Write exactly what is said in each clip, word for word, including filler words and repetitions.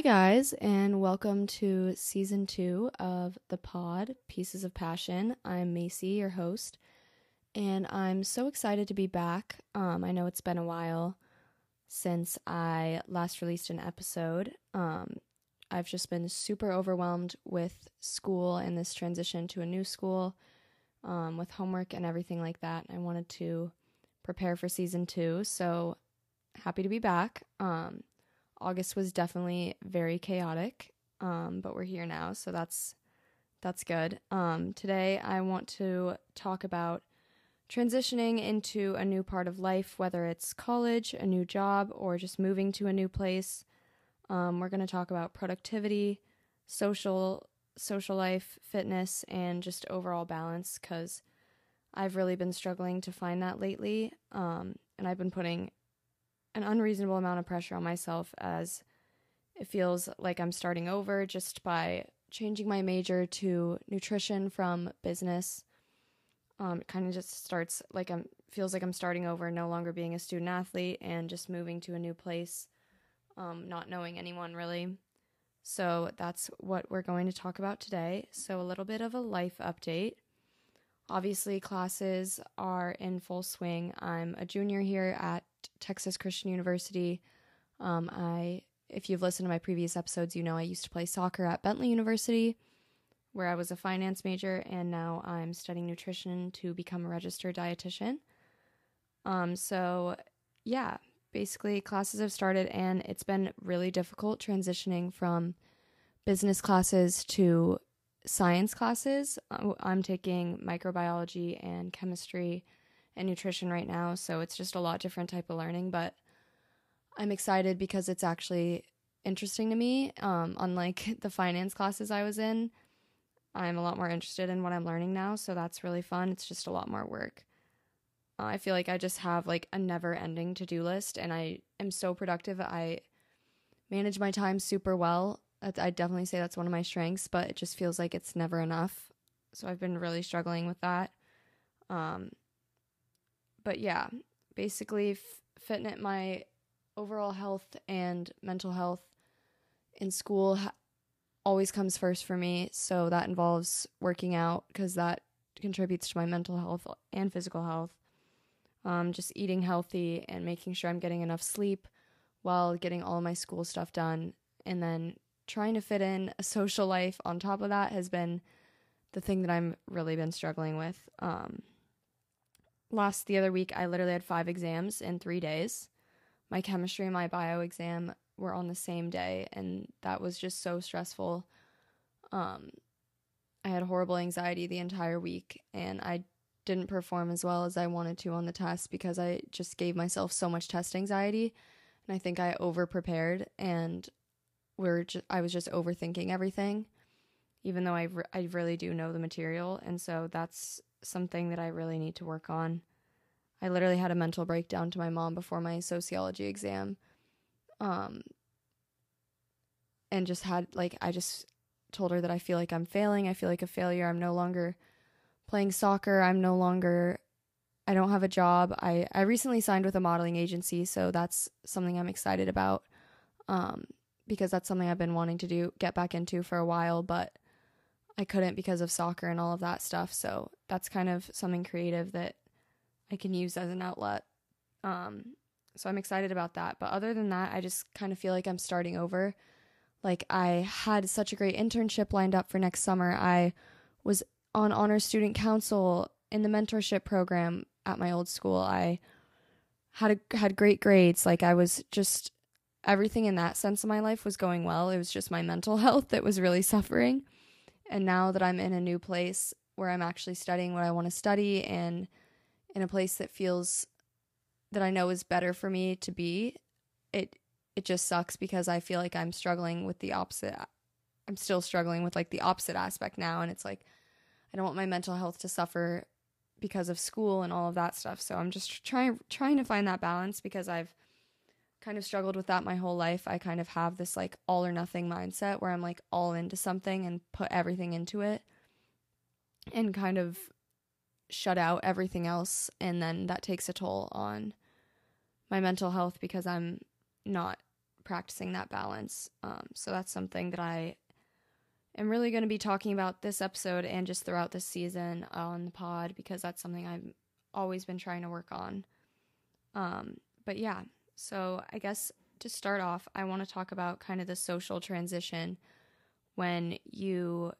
Hi guys, and welcome to season two of the pod, Pieces of Passion. I'm Macy, your host, and I'm so excited to be back. Um, I know it's been a while since I last released an episode. Um, I've just been super overwhelmed with school and this transition to a new school, um, with homework and everything like that. I wanted to prepare for season two, so happy to be back. Um, August was definitely very chaotic, um, but we're here now, so that's that's good. Um, today, I want to talk about transitioning into a new part of life, whether it's college, a new job, or just moving to a new place. Um, we're going to talk about productivity, social social life, fitness, and just overall balance, because I've really been struggling to find that lately, um, and I've been putting an unreasonable amount of pressure on myself, as it feels like I'm starting over just by changing my major to nutrition from business. Um, it kind of just starts like I'm feels like I'm starting over, no longer being a student athlete and just moving to a new place, um, not knowing anyone really. So that's what we're going to talk about today. So a little bit of a life update. Obviously, classes are in full swing. I'm a junior here at Texas Christian University. Um, I, if you've listened to my previous episodes, you know I used to play soccer at Bentley University, where I was a finance major, and now I'm studying nutrition to become a registered dietitian. Um, so, yeah, basically classes have started, and it's been really difficult transitioning from business classes to science classes. I'm taking microbiology and chemistry and nutrition right now, so it's just a lot different type of learning, but I'm excited because it's actually interesting to me. Um, unlike the finance classes I was in, I'm a lot more interested in what I'm learning now, so that's really fun. It's just a lot more work. Uh, I feel like I just have like a never-ending to-do list, and I am so productive. I manage my time super well. I definitely say that's one of my strengths, but it just feels like it's never enough. So I've been really struggling with that. Um, but yeah, basically f- fitness, my overall health and mental health in school ha- always comes first for me. So that involves working out, because that contributes to my mental health and physical health. Um, just eating healthy and making sure I'm getting enough sleep while getting all my school stuff done. And then trying to fit in a social life on top of that has been the thing that I'm really been struggling with. Um, last, the other week, I literally had five exams in three days. My chemistry and my bio exam were on the same day, and that was just so stressful. Um, I had horrible anxiety the entire week, and I didn't perform as well as I wanted to on the test because I just gave myself so much test anxiety, and I think I over-prepared, and We're just, I was just overthinking everything, even though I, re- I really do know the material. And so that's something that I really need to work on. I literally had a mental breakdown to my mom before my sociology exam. Um, and just had, like, I just told her that I feel like I'm failing. I feel like a failure. I'm no longer playing soccer. I'm no longer, I don't have a job. I, I recently signed with a modeling agency, so that's something I'm excited about. Um, because that's something I've been wanting to do, get back into for a while, but I couldn't because of soccer and all of that stuff. So that's kind of something creative that I can use as an outlet. Um, so I'm excited about that. But other than that, I just kind of feel like I'm starting over. Like, I had such a great internship lined up for next summer. I was on honor student council in the mentorship program at my old school. I had a, had great grades. Like, I was just, everything in that sense of my life was going well. It was just my mental health that was really suffering. And now that I'm in a new place where I'm actually studying what I want to study, and in a place that feels that I know is better for me to be, it it just sucks because I feel like I'm struggling with the opposite. I'm still struggling with like the opposite aspect now, and it's like I don't want my mental health to suffer because of school and all of that stuff. So I'm just trying trying to find that balance, because I've kind of struggled with that my whole life. I kind of have this like all or nothing mindset where I'm like all into something and put everything into it and kind of shut out everything else, and then that takes a toll on my mental health because I'm not practicing that balance. Um, so that's something that I am really going to be talking about this episode and just throughout this season on the pod, because that's something I've always been trying to work on. Um, but yeah, so I guess to start off, I want to talk about kind of the social transition when you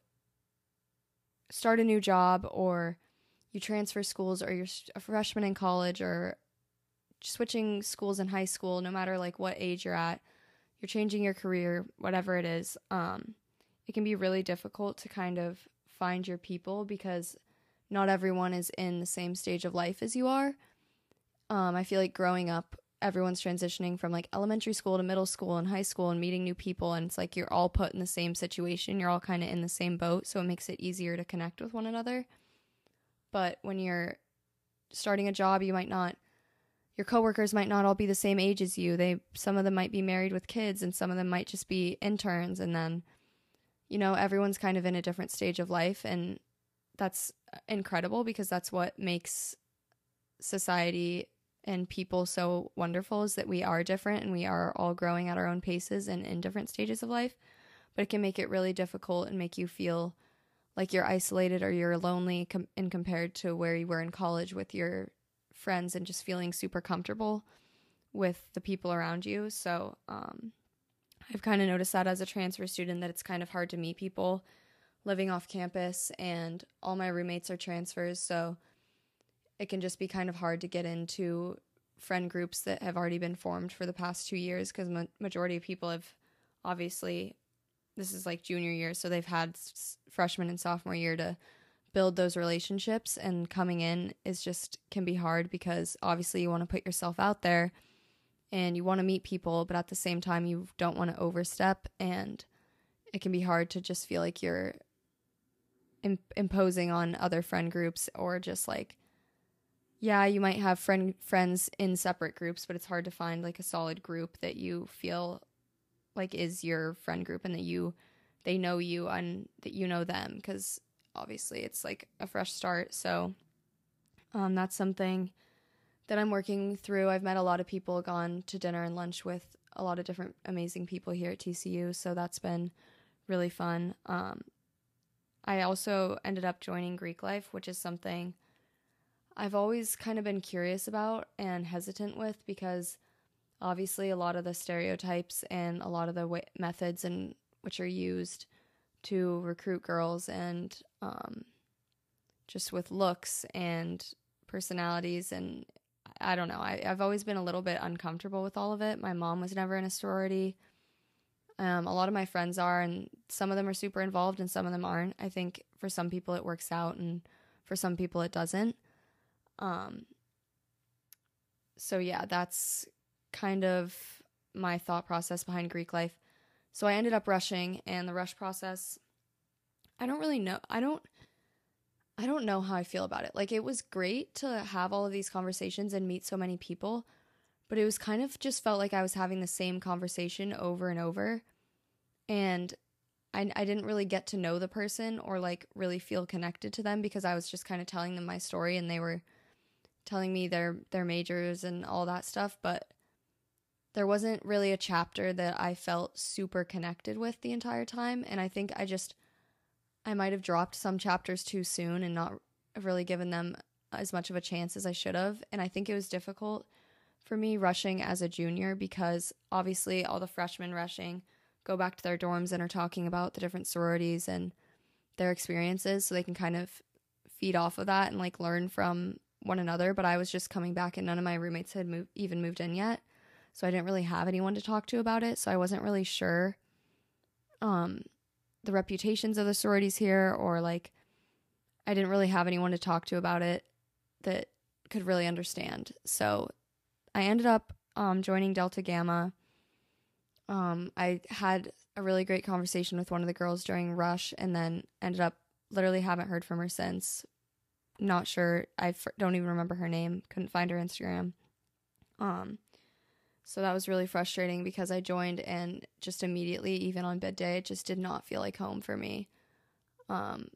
start a new job or you transfer schools or you're a freshman in college or switching schools in high school, no matter like what age you're at, you're changing your career, whatever it is. Um, it can be really difficult to kind of find your people because not everyone is in the same stage of life as you are. Um, I feel like growing up, everyone's transitioning from like elementary school to middle school and high school and meeting new people. And it's like you're all put in the same situation. You're all kind of in the same boat. So it makes it easier to connect with one another. But when you're starting a job, you might not, your coworkers might not all be the same age as you. They, some of them might be married with kids and some of them might just be interns. And then, you know, everyone's kind of in a different stage of life. And that's incredible because that's what makes society and people so wonderful, is that we are different and we are all growing at our own paces and in different stages of life. But it can make it really difficult and make you feel like you're isolated or you're lonely com- and compared to where you were in college with your friends and just feeling super comfortable with the people around you. So um, I've kind of noticed that as a transfer student, that it's kind of hard to meet people living off campus, and all my roommates are transfers. So it can just be kind of hard to get into friend groups that have already been formed for the past two years because ma- majority of people have obviously, this is like junior year, so they've had s- freshman and sophomore year to build those relationships, and coming in is just can be hard because obviously you want to put yourself out there and you want to meet people, but at the same time you don't want to overstep, and it can be hard to just feel like you're imp- imposing on other friend groups, or just like, yeah, you might have friend friends in separate groups, but it's hard to find like a solid group that you feel like is your friend group and that you, they know you and that you know them, because obviously it's like a fresh start. So um, that's something that I'm working through. I've met a lot of people, gone to dinner and lunch with a lot of different amazing people here at T C U. So that's been really fun. Um, I also ended up joining Greek Life, which is something I've always kind of been curious about and hesitant with, because obviously a lot of the stereotypes and a lot of the w- methods in which are used to recruit girls, and um, just with looks and personalities, and I don't know, I, I've always been a little bit uncomfortable with all of it. My mom was never in a sorority. Um, a lot of my friends are, and some of them are super involved and some of them aren't. I think for some people it works out and for some people it doesn't. Um, so yeah, that's kind of my thought process behind Greek Life. So I ended up rushing, and the rush process, I don't really know. I don't, I don't know how I feel about it. Like, it was great to have all of these conversations and meet so many people, but it was kind of just felt like I was having the same conversation over and over. And I, I didn't really get to know the person or like really feel connected to them, because I was just kind of telling them my story and they were telling me their their majors and all that stuff, but there wasn't really a chapter that I felt super connected with the entire time. And I think I just I might have dropped some chapters too soon and not really given them as much of a chance as I should have. And I think it was difficult for me rushing as a junior, because obviously all the freshmen rushing go back to their dorms and are talking about the different sororities and their experiences, so they can kind of feed off of that and like learn from one another. But I was just coming back and none of my roommates had moved, even moved in yet. So I didn't really have anyone to talk to about it. So I wasn't really sure um, the reputations of the sororities here, or like I didn't really have anyone to talk to about it that could really understand. So I ended up um, joining Delta Gamma. Um, I had a really great conversation with one of the girls during rush, and then ended up literally haven't heard from her since. Not sure. I don't even remember her name. Couldn't find her Instagram. Um, so that was really frustrating, because I joined and just immediately, even on bid day, it just did not feel like home for me. Um,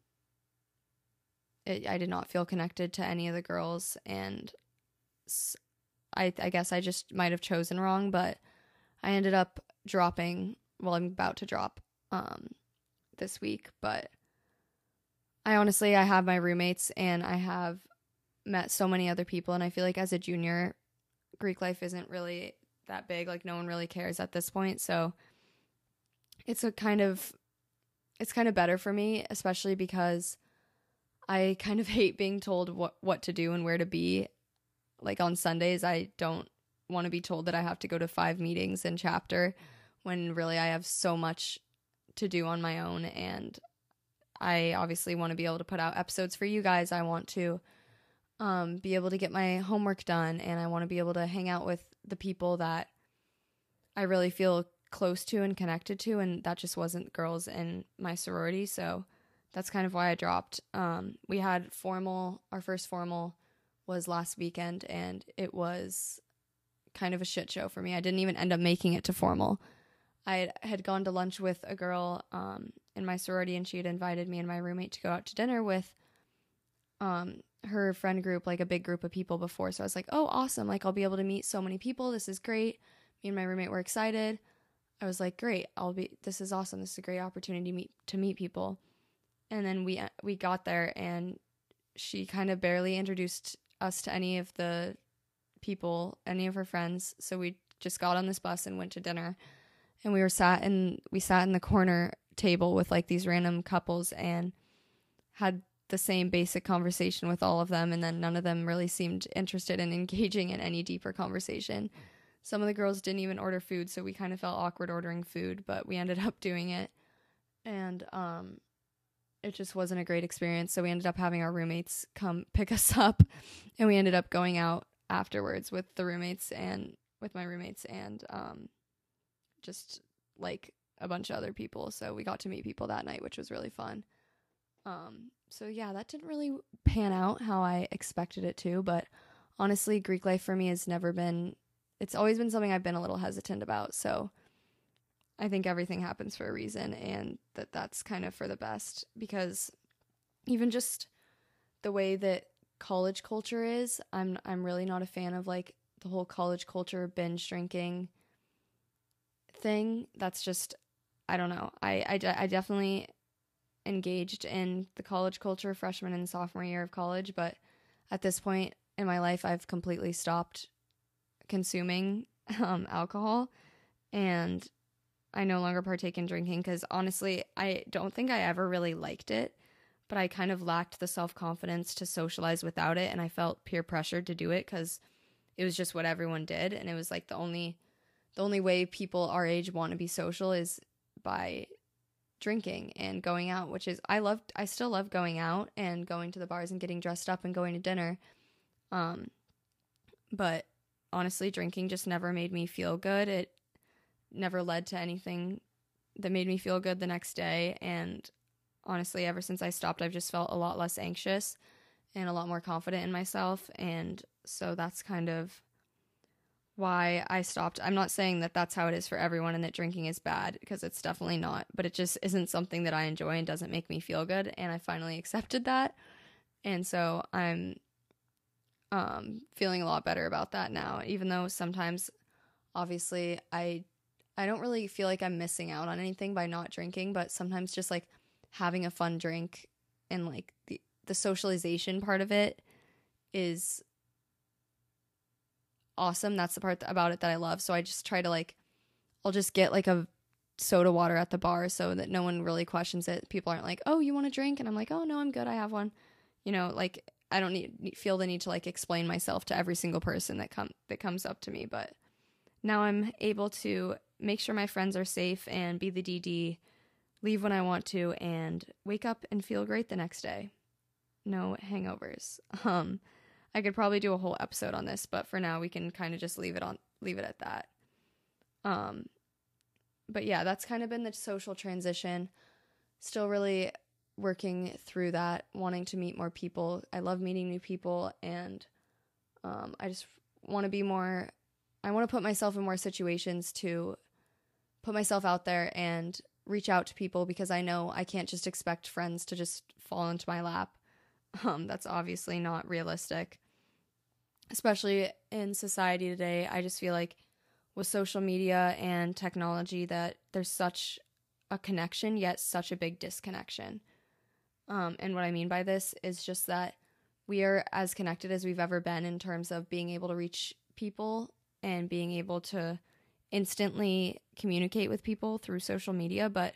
it, I did not feel connected to any of the girls, and I, I guess I just might have chosen wrong, but I ended up dropping, well, I'm about to drop um, this week, but I honestly, I have my roommates and I have met so many other people, and I feel like as a junior, Greek life isn't really that big. Like, no one really cares at this point, so it's a kind of, it's kind of better for me, especially because I kind of hate being told what, what to do and where to be. Like, on Sundays, I don't want to be told that I have to go to five meetings in chapter when really I have so much to do on my own. And I obviously want to be able to put out episodes for you guys. I want to um, be able to get my homework done, and I want to be able to hang out with the people that I really feel close to and connected to, and that just wasn't girls in my sorority, so that's kind of why I dropped. Um, we had formal, our first formal was last weekend, and it was kind of a shit show for me. I didn't even end up making it to formal. I had gone to lunch with a girl um, in my sorority, and she had invited me and my roommate to go out to dinner with um, her friend group, like a big group of people before, so I was like, oh, awesome, like I'll be able to meet so many people, this is great. Me and my roommate were excited. I was like, great, I'll be, this is awesome. This is a great opportunity to meet, to meet people. And then we, we got there, and she kind of barely introduced us to any of the people, any of her friends. So we just got on this bus and went to dinner, and we were sat and we sat in the corner table with like these random couples and had the same basic conversation with all of them. And then none of them really seemed interested in engaging in any deeper conversation. Some of the girls didn't even order food, so we kind of felt awkward ordering food, but we ended up doing it. And um, it just wasn't a great experience, so we ended up having our roommates come pick us up, and we ended up going out afterwards with the roommates and with my roommates and um, just like a bunch of other people. So we got to meet people that night, which was really fun. Um, so yeah, that didn't really pan out how I expected it to, but honestly, Greek life for me has never been... It's always been something I've been a little hesitant about, so I think everything happens for a reason, and that that's kind of for the best, because even just the way that college culture is, I'm I'm really not a fan of like the whole college culture binge drinking thing. That's just, I don't know. I, I, de- I definitely engaged in the college culture freshman and sophomore year of college, but at this point in my life, I've completely stopped consuming um, alcohol, and I no longer partake in drinking because honestly, I don't think I ever really liked it, but I kind of lacked the self-confidence to socialize without it, and I felt peer pressured to do it because it was just what everyone did, and it was like the only the only way people our age want to be social is by drinking and going out, which is I loved I still love going out and going to the bars and getting dressed up and going to dinner, um, but honestly, drinking just never made me feel good. It never led to anything that made me feel good the next day. And honestly, ever since I stopped, I've just felt a lot less anxious and a lot more confident in myself. And so that's kind of why I stopped. I'm not saying that that's how it is for everyone and that drinking is bad, because it's definitely not. But it just isn't something that I enjoy and doesn't make me feel good. And I finally accepted that. And so I'm Um, feeling a lot better about that now, even though sometimes obviously I I don't really feel like I'm missing out on anything by not drinking, but sometimes just like having a fun drink and like the, the socialization part of it is awesome. That's the part th- about it that I love. So I just try to like, I'll just get like a soda water at the bar so that no one really questions it. People aren't like, oh, you want a drink? And I'm like, oh no, I'm good, I have one. You know, like I don't need feel the need to like explain myself to every single person that come that comes up to me, but now I'm able to make sure my friends are safe and be the D D, leave when I want to, and wake up and feel great the next day. No hangovers. Um, I could probably do a whole episode on this, but for now we can kind of just leave it on leave it at that. Um, but yeah, that's kind of been the social transition. Still really working through that, wanting to meet more people. I love meeting new people, and um, I just want to be more, I want to put myself in more situations to put myself out there and reach out to people, because I know I can't just expect friends to just fall into my lap. Um, that's obviously not realistic. Especially in society today, I just feel like with social media and technology that there's such a connection, yet such a big disconnection. Um, and what I mean by this is just that we are as connected as we've ever been in terms of being able to reach people and being able to instantly communicate with people through social media. But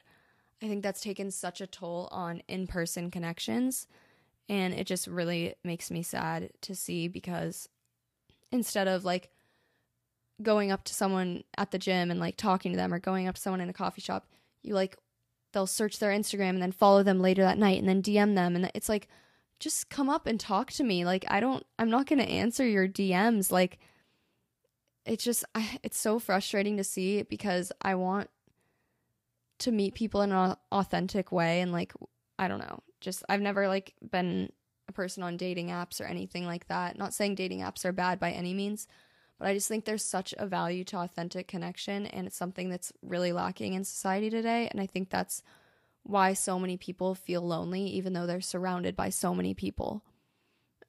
I think that's taken such a toll on in-person connections, and it just really makes me sad to see, because instead of like going up to someone at the gym and like talking to them, or going up to someone in a coffee shop, you like they'll search their Instagram and then follow them later that night and then D M them, and it's like, just come up and talk to me. Like, I don't, I'm not going to answer your D Ms. Like, it's just, I, it's so frustrating to see, because I want to meet people in an authentic way. And like, I don't know, just, I've never like been a person on dating apps or anything like that. Not saying dating apps are bad by any means, but I just think there's such a value to authentic connection, and it's something that's really lacking in society today. And I think that's why so many people feel lonely, even though they're surrounded by so many people.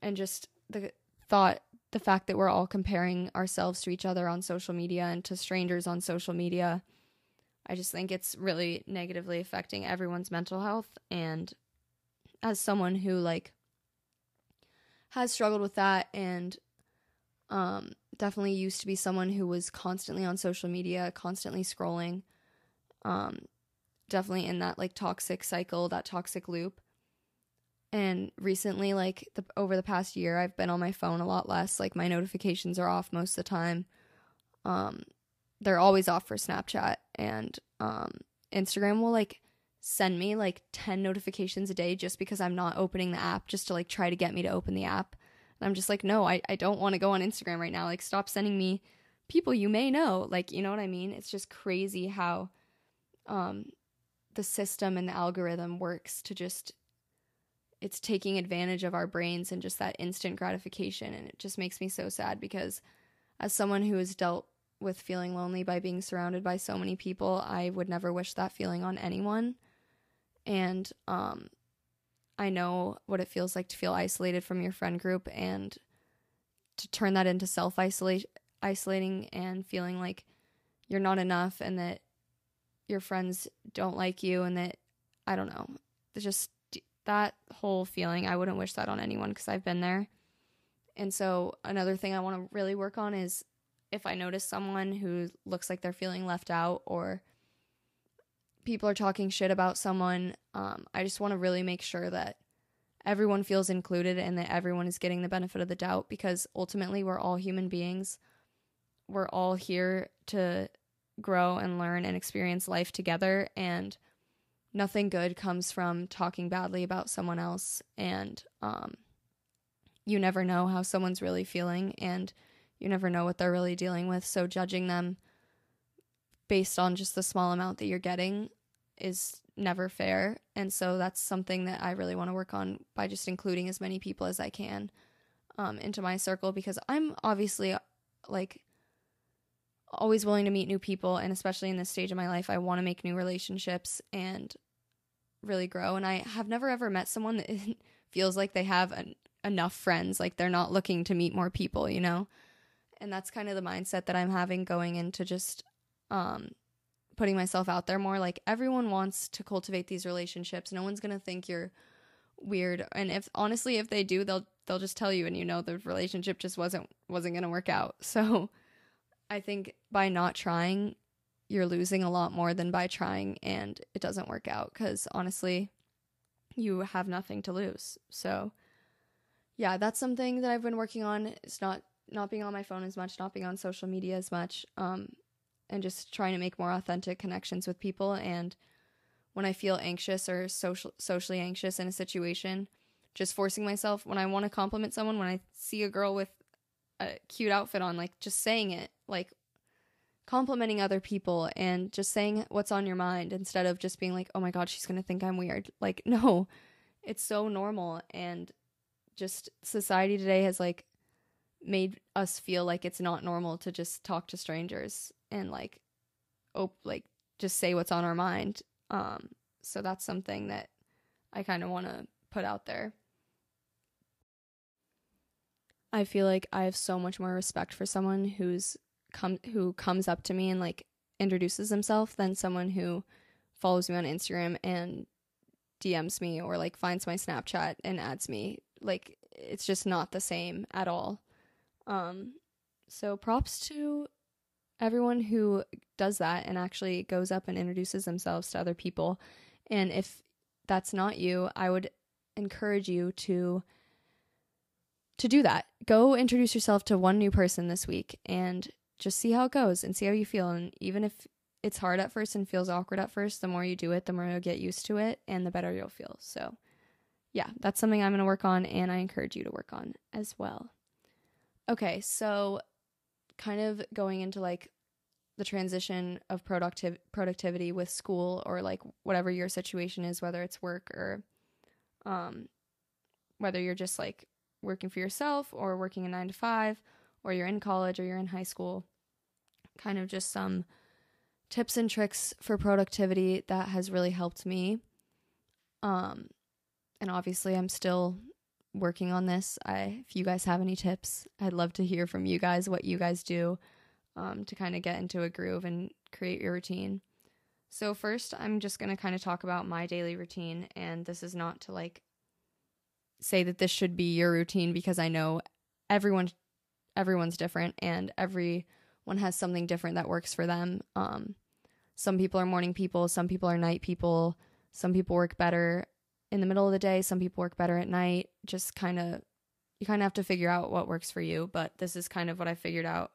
And just the thought, the fact that we're all comparing ourselves to each other on social media and to strangers on social media, I just think it's really negatively affecting everyone's mental health. And as someone who like has struggled with that, and um, definitely used to be someone who was constantly on social media, constantly scrolling, um, definitely in that like toxic cycle, that toxic loop. And recently, like the, over the past year, I've been on my phone a lot less. Like, my notifications are off most of the time. Um, they're always off for Snapchat, and um, Instagram will like send me like ten notifications a day just because I'm not opening the app, just to like try to get me to open the app. And I'm just like, no, I, I don't want to go on Instagram right now. Like, stop sending me people you may know. Like, you know what I mean? It's just crazy how um, the system and the algorithm works to just, it's taking advantage of our brains and just that instant gratification. And it just makes me so sad, because as someone who has dealt with feeling lonely by being surrounded by so many people, I would never wish that feeling on anyone. And um, I know what it feels like to feel isolated from your friend group, and to turn that into self-isolation, isolating and feeling like you're not enough, and that your friends don't like you, and that, I don't know, just that whole feeling, I wouldn't wish that on anyone, because I've been there. And so another thing I want to really work on is, if I notice someone who looks like they're feeling left out, or people are talking shit about someone, um, I just want to really make sure that everyone feels included, and that everyone is getting the benefit of the doubt, because ultimately we're all human beings. We're all here to grow and learn and experience life together, and nothing good comes from talking badly about someone else. And um, you never know how someone's really feeling, and you never know what they're really dealing with. So judging them based on just the small amount that you're getting is never fair. And so that's something that I really want to work on, by just including as many people as I can um, into my circle, because I'm obviously like always willing to meet new people, and especially in this stage of my life, I want to make new relationships and really grow. And I have never ever met someone that feels like they have en- enough friends, like they're not looking to meet more people, you know. And that's kind of the mindset that I'm having going into just um putting myself out there more. Like, everyone wants to cultivate these relationships. No one's gonna think you're weird, and if honestly if they do, they'll they'll just tell you, and you know the relationship just wasn't wasn't gonna work out. So I think by not trying, you're losing a lot more than by trying and it doesn't work out, because honestly, you have nothing to lose. So yeah, that's something that I've been working on. It's not, not being on my phone as much, not being on social media as much, um, and just trying to make more authentic connections with people. And when I feel anxious or social, socially anxious in a situation, just forcing myself, when I want to compliment someone, when I see a girl with a cute outfit on, like just saying it, like complimenting other people and just saying what's on your mind, instead of just being like, oh my God, she's going to think I'm weird. Like, no, it's so normal. And just society today has like made us feel like it's not normal to just talk to strangers and like, oh, like just say what's on our mind. Um, so that's something that I kind of want to put out there. I feel like I have so much more respect for someone who's come who comes up to me and like introduces himself than someone who follows me on Instagram and D Ms me or like finds my Snapchat and adds me. Like, it's just not the same at all. Um, so props to everyone who does that and actually goes up and introduces themselves to other people. And if that's not you, I would encourage you to to do that. Go introduce yourself to one new person this week and just see how it goes and see how you feel. And even if it's hard at first and feels awkward at first, the more you do it, the more you'll get used to it and the better you'll feel. So yeah, that's something I'm going to work on and I encourage you to work on as well. Okay, so kind of going into like the transition of productiv- productivity with school or like whatever your situation is, whether it's work or um, whether you're just like working for yourself or working a nine to five or you're in college or you're in high school, kind of just some tips and tricks for productivity that has really helped me. Um, and obviously I'm still working on this. I, if you guys have any tips, I'd love to hear from you guys, what you guys do um, to kind of get into a groove and create your routine. So first, I'm just going to kind of talk about my daily routine. And this is not to like say that this should be your routine, because I know everyone, everyone's different and every one has something different that works for them. Um, some people are morning people, some people are night people, some people work better in the middle of the day, some people work better at night. Just kind of, you kind of have to figure out what works for you, but this is kind of what I figured out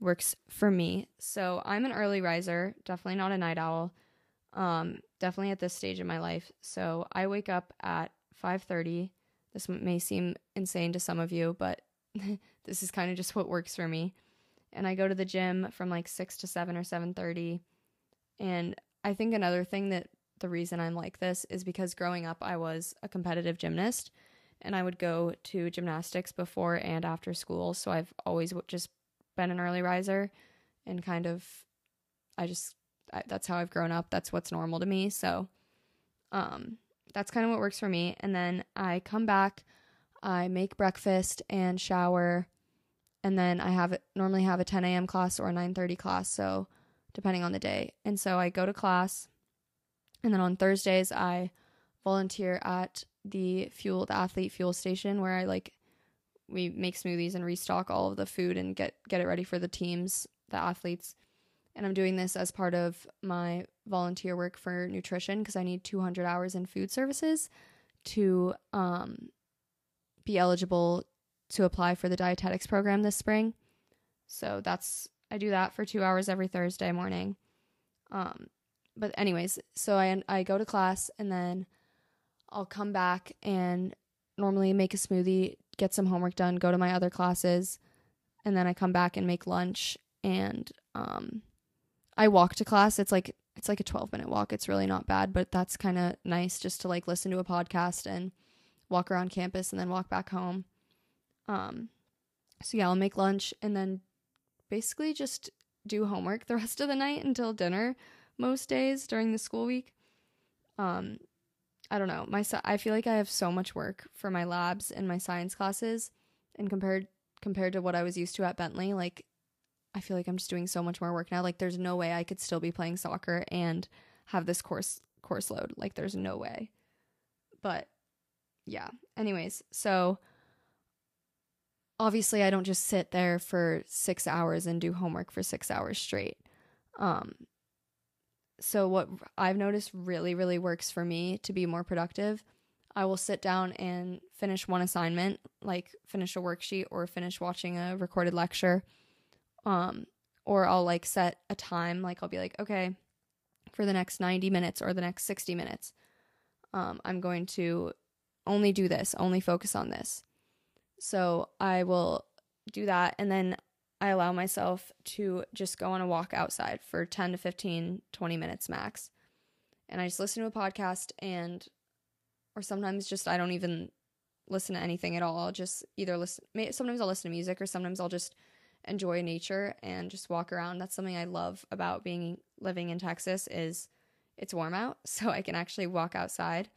works for me. So I'm an early riser, definitely not a night owl, um, definitely at this stage in my life. So I wake up at five thirty. This may seem insane to some of you, but this is kind of just what works for me. And I go to the gym from like six to seven or seven thirty. And I think another thing that the reason I'm like this is because growing up, I was a competitive gymnast and I would go to gymnastics before and after school. So I've always just been an early riser and kind of, I just, I, that's how I've grown up. That's what's normal to me. So um, that's kind of what works for me. And then I come back, I make breakfast and shower. And then I have normally have a ten a.m. class or a nine thirty class, so depending on the day. And so I go to class, and then on Thursdays I volunteer at the fuel, the Athlete Fuel Station, where I like we make smoothies and restock all of the food and get get it ready for the teams, the athletes. And I'm doing this as part of my volunteer work for nutrition because I need two hundred hours in food services to um, be eligible to apply for the dietetics program this spring. So that's, I do that for two hours every Thursday morning. Um, but anyways, so I, I go to class and then I'll come back and normally make a smoothie, get some homework done, go to my other classes. And then I come back and make lunch and, um, I walk to class. It's like, it's like a twelve minute walk. It's really not bad, but that's kind of nice just to like listen to a podcast and walk around campus and then walk back home. Um, so yeah, I'll make lunch and then basically just do homework the rest of the night until dinner most days during the school week. Um, I don't know. My, I feel like I have so much work for my labs and my science classes, and compared, compared to what I was used to at Bentley, like, I feel like I'm just doing so much more work now. Like, there's no way I could still be playing soccer and have this course, course load. Like, there's no way. But yeah, anyways, so obviously, I don't just sit there for six hours and do homework for six hours straight. Um, so what I've noticed really, really works for me to be more productive. I will sit down and finish one assignment, like finish a worksheet or finish watching a recorded lecture. Um, or I'll like set a time, like I'll be like, okay, for the next ninety minutes or the next sixty minutes, um, I'm going to only do this, only focus on this. So I will do that, and then I allow myself to just go on a walk outside for ten to fifteen, twenty minutes max. And I just listen to a podcast, and or sometimes just I don't even listen to anything at all. I'll just either listen, sometimes I'll listen to music, or sometimes I'll just enjoy nature and just walk around. That's something I love about being living in Texas is it's warm out, so I can actually walk outside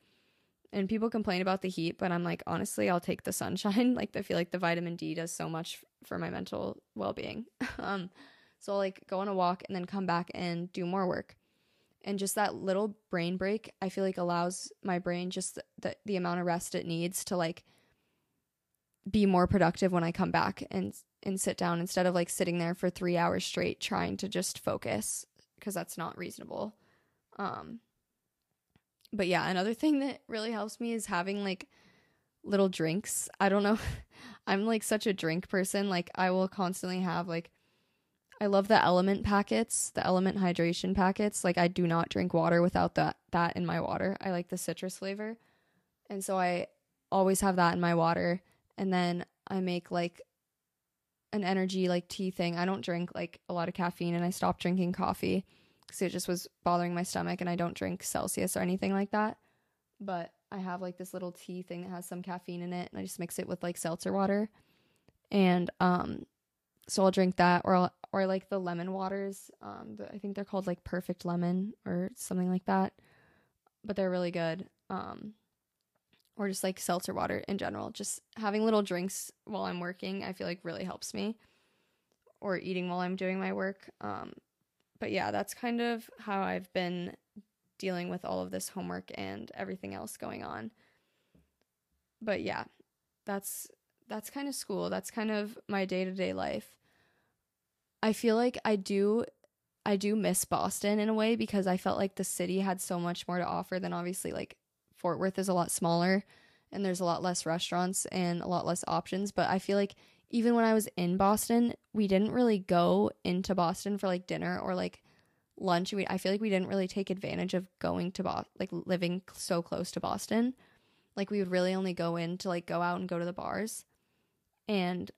And people complain about the heat, but I'm like, honestly, I'll take the sunshine. Like, I feel like the vitamin D does so much for my mental well-being. um, so I'll like go on a walk and then come back and do more work. And just that little brain break, I feel like allows my brain just the, the amount of rest it needs to like be more productive when I come back and and sit down, instead of like sitting there for three hours straight trying to just focus, because that's not reasonable. Um, but yeah, another thing that really helps me is having like little drinks. I don't know. I'm like such a drink person. Like I will constantly have like, I love the Element packets, the Element hydration packets. Like I do not drink water without that, that in my water. I like the citrus flavor. And so I always have that in my water. And then I make like an energy like tea thing. I don't drink like a lot of caffeine, and I stopped drinking coffee because it just was bothering my stomach, and I don't drink Celsius or anything like that. But I have like this little tea thing that has some caffeine in it, and I just mix it with like seltzer water. And um, so I'll drink that, or I'll Or I like the lemon waters. Um, the, I think they're called like Perfect Lemon or something like that. But they're really good. Um, or just like seltzer water in general. Just having little drinks while I'm working, I feel like really helps me. Or eating while I'm doing my work. Um, but yeah, that's kind of how I've been dealing with all of this homework and everything else going on. But yeah, that's that's kind of school. That's kind of my day-to-day life. I feel like I do I do miss Boston in a way, because I felt like the city had so much more to offer than obviously like Fort Worth is a lot smaller and there's a lot less restaurants and a lot less options. But I feel like even when I was in Boston, we didn't really go into Boston for like dinner or like lunch. We, I feel like we didn't really take advantage of going to Boston, like living so close to Boston. Like we would really only go in to like go out and go to the bars. And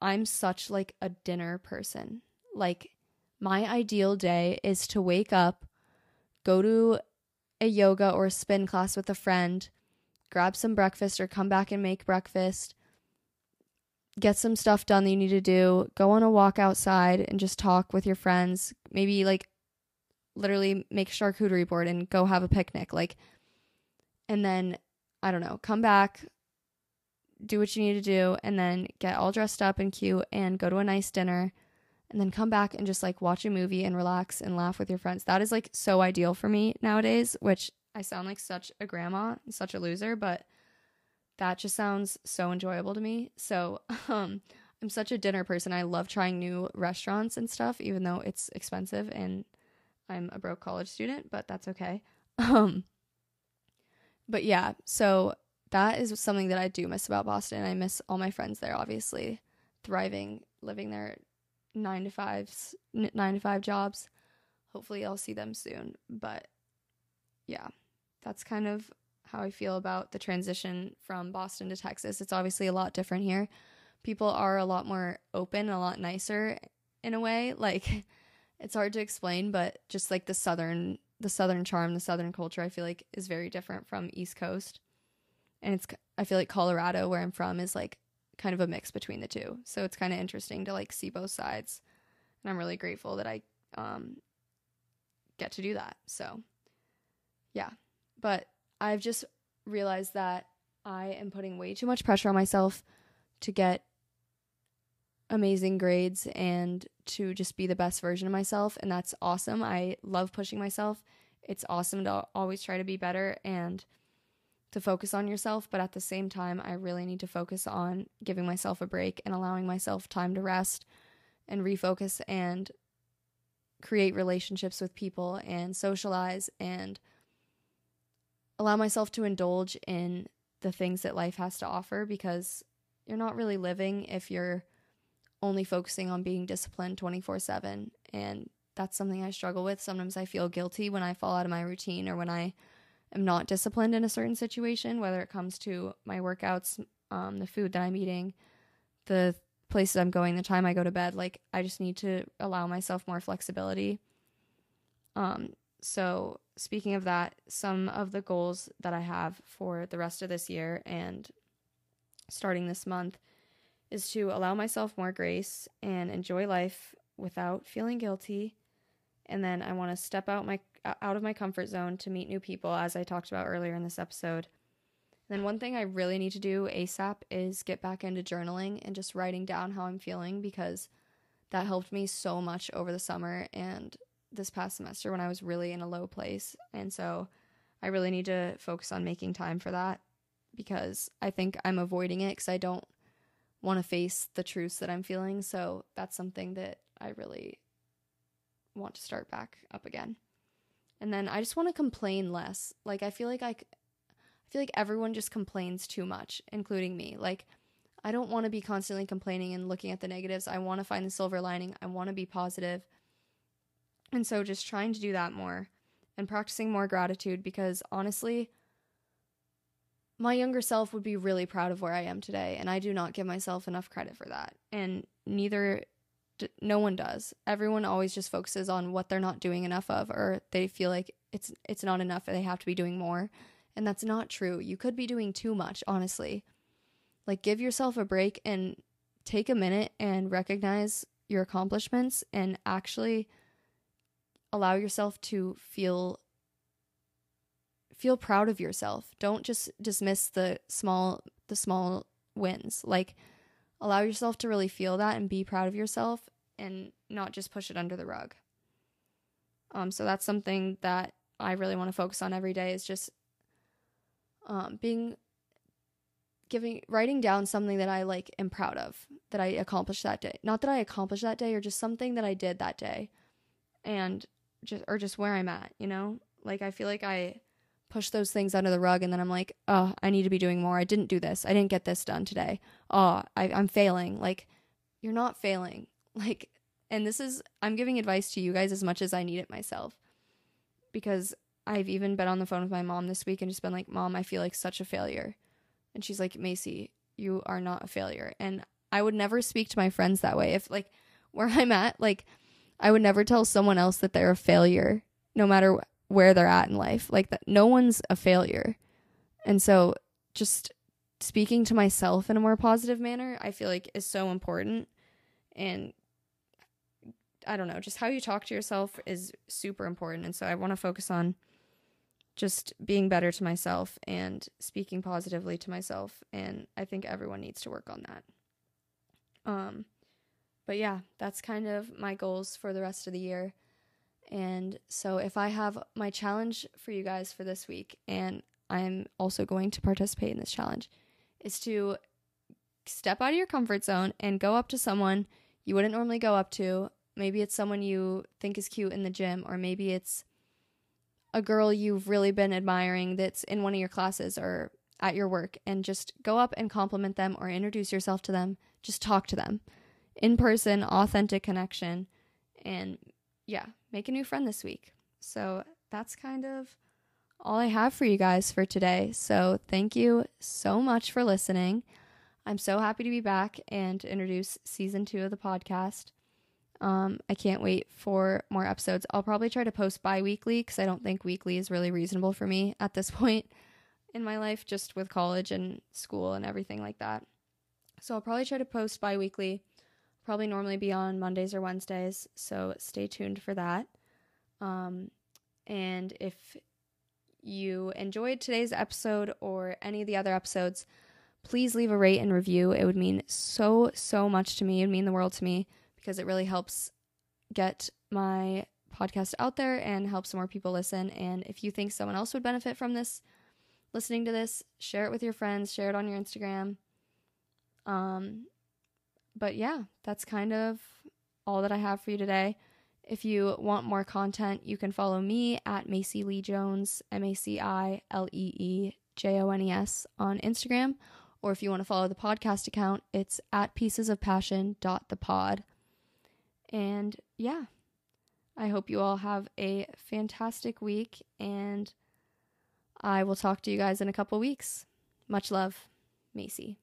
I'm such like a dinner person. Like my ideal day is to wake up, go to a yoga or a spin class with a friend, grab some breakfast or come back and make breakfast, get some stuff done that you need to do, go on a walk outside and just talk with your friends, maybe like literally make a charcuterie board and go have a picnic. Like, and then, I don't know, come back, do what you need to do, and then get all dressed up and cute and go to a nice dinner, and then come back and just like watch a movie and relax and laugh with your friends. That is like so ideal for me nowadays, which I sound like such a grandma and such a loser, but that just sounds so enjoyable to me. So um, I'm such a dinner person. I love trying new restaurants and stuff, even though it's expensive and I'm a broke college student, but that's okay. Um, but yeah, so that is something that I do miss about Boston. I miss all my friends there, obviously, thriving, living their nine to fives, nine to five jobs. Hopefully I'll see them soon. But yeah, that's kind of how I feel about the transition from Boston to Texas. It's obviously a lot different here. People are a lot more open and a lot nicer in a way. Like, it's hard to explain, but just like the Southern, the Southern charm, the Southern culture, I feel like is very different from East Coast. And it's, I feel like Colorado, where I'm from, is like kind of a mix between the two. So it's kind of interesting to like see both sides. And I'm really grateful that I um, get to do that. So yeah, but I've just realized that I am putting way too much pressure on myself to get amazing grades and to just be the best version of myself. And that's awesome. I love pushing myself. It's awesome to always try to be better and to focus on yourself, but at the same time, I really need to focus on giving myself a break and allowing myself time to rest and refocus and create relationships with people and socialize and allow myself to indulge in the things that life has to offer, because you're not really living if you're only focusing on being disciplined twenty-four seven, and that's something I struggle with. Sometimes I feel guilty when I fall out of my routine or when I I'm not disciplined in a certain situation, whether it comes to my workouts, um, the food that I'm eating, the places I'm going, the time I go to bed. Like, I just need to allow myself more flexibility. Um, so speaking of that, some of the goals that I have for the rest of this year and starting this month is to allow myself more grace and enjoy life without feeling guilty. And then I want to step out my out of my comfort zone to meet new people, as I talked about earlier in this episode. And then one thing I really need to do ASAP is get back into journaling and just writing down how I'm feeling, because that helped me so much over the summer and this past semester when I was really in a low place. And so I really need to focus on making time for that, because I think I'm avoiding it because I don't want to face the truths that I'm feeling. So that's something that I really want to start back up again. And then I just want to complain less. Like, I feel like I... I feel like everyone just complains too much, including me. Like, I don't want to be constantly complaining and looking at the negatives. I want to find the silver lining. I want to be positive. And so just trying to do that more and practicing more gratitude, because honestly, my younger self would be really proud of where I am today, and I do not give myself enough credit for that. And neither, no one does. Everyone always just focuses on what they're not doing enough of, or they feel like it's it's not enough and they have to be doing more. And that's not true. You could be doing too much, honestly. Like, give yourself a break and take a minute and recognize your accomplishments and actually allow yourself to feel feel proud of yourself. Don't just dismiss the small the small wins. Like, allow yourself to really feel that and be proud of yourself and not just push it under the rug. Um, so that's something that I really want to focus on every day, is just Um, being, giving, writing down something that I like am proud of, that I accomplished that day. Not that I accomplished that day, or just something that I did that day, and just, or just where I'm at, you know? Like, I feel like I push those things under the rug, and then I'm like, oh, I need to be doing more. I didn't do this. I didn't get this done today. Oh, I, I'm failing. Like, you're not failing. Like, and this is, I'm giving advice to you guys as much as I need it myself, because I've even been on the phone with my mom this week and just been like, Mom, I feel like such a failure. And she's like, Macy, you are not a failure. And I would never speak to my friends that way. If, like, where I'm at, like, I would never tell someone else that they're a failure, no matter wh- where they're at in life. Like, that, no one's a failure. And so just speaking to myself in a more positive manner, I feel like, is so important. And I don't know, just how you talk to yourself is super important. And so I want to focus on just being better to myself and speaking positively to myself. And I think everyone needs to work on that. Um, but yeah, that's kind of my goals for the rest of the year. And so if I have my challenge for you guys for this week, and I'm also going to participate in this challenge, is to step out of your comfort zone and go up to someone you wouldn't normally go up to. Maybe it's someone you think is cute in the gym, or maybe it's a girl you've really been admiring that's in one of your classes or at your work, and just go up and compliment them or introduce yourself to them. Just talk to them in person, authentic connection, and yeah, make a new friend this week. So that's kind of all I have for you guys for today. So thank you so much for listening. I'm so happy to be back and to introduce season two of the podcast. Um, I can't wait for more episodes. I'll probably try to post bi-weekly, because I don't think weekly is really reasonable for me at this point in my life, just with college and school and everything like that. So I'll probably try to post bi-weekly, probably normally be on Mondays or Wednesdays. So stay tuned for that. Um, and if you enjoyed today's episode or any of the other episodes, please leave a rate and review. It would mean so, so much to me. It would mean the world to me, because it really helps get my podcast out there and helps more people listen. And if you think someone else would benefit from this, listening to this, share it with your friends, share it on your Instagram. Um, but yeah, that's kind of all that I have for you today. If you want more content, you can follow me at Macy Lee Jones, M A C I L E E J O N E S on Instagram. Or if you want to follow the podcast account, it's at pieces of passion dot the pod. And yeah, I hope you all have a fantastic week, and I will talk to you guys in a couple weeks. Much love, Macy.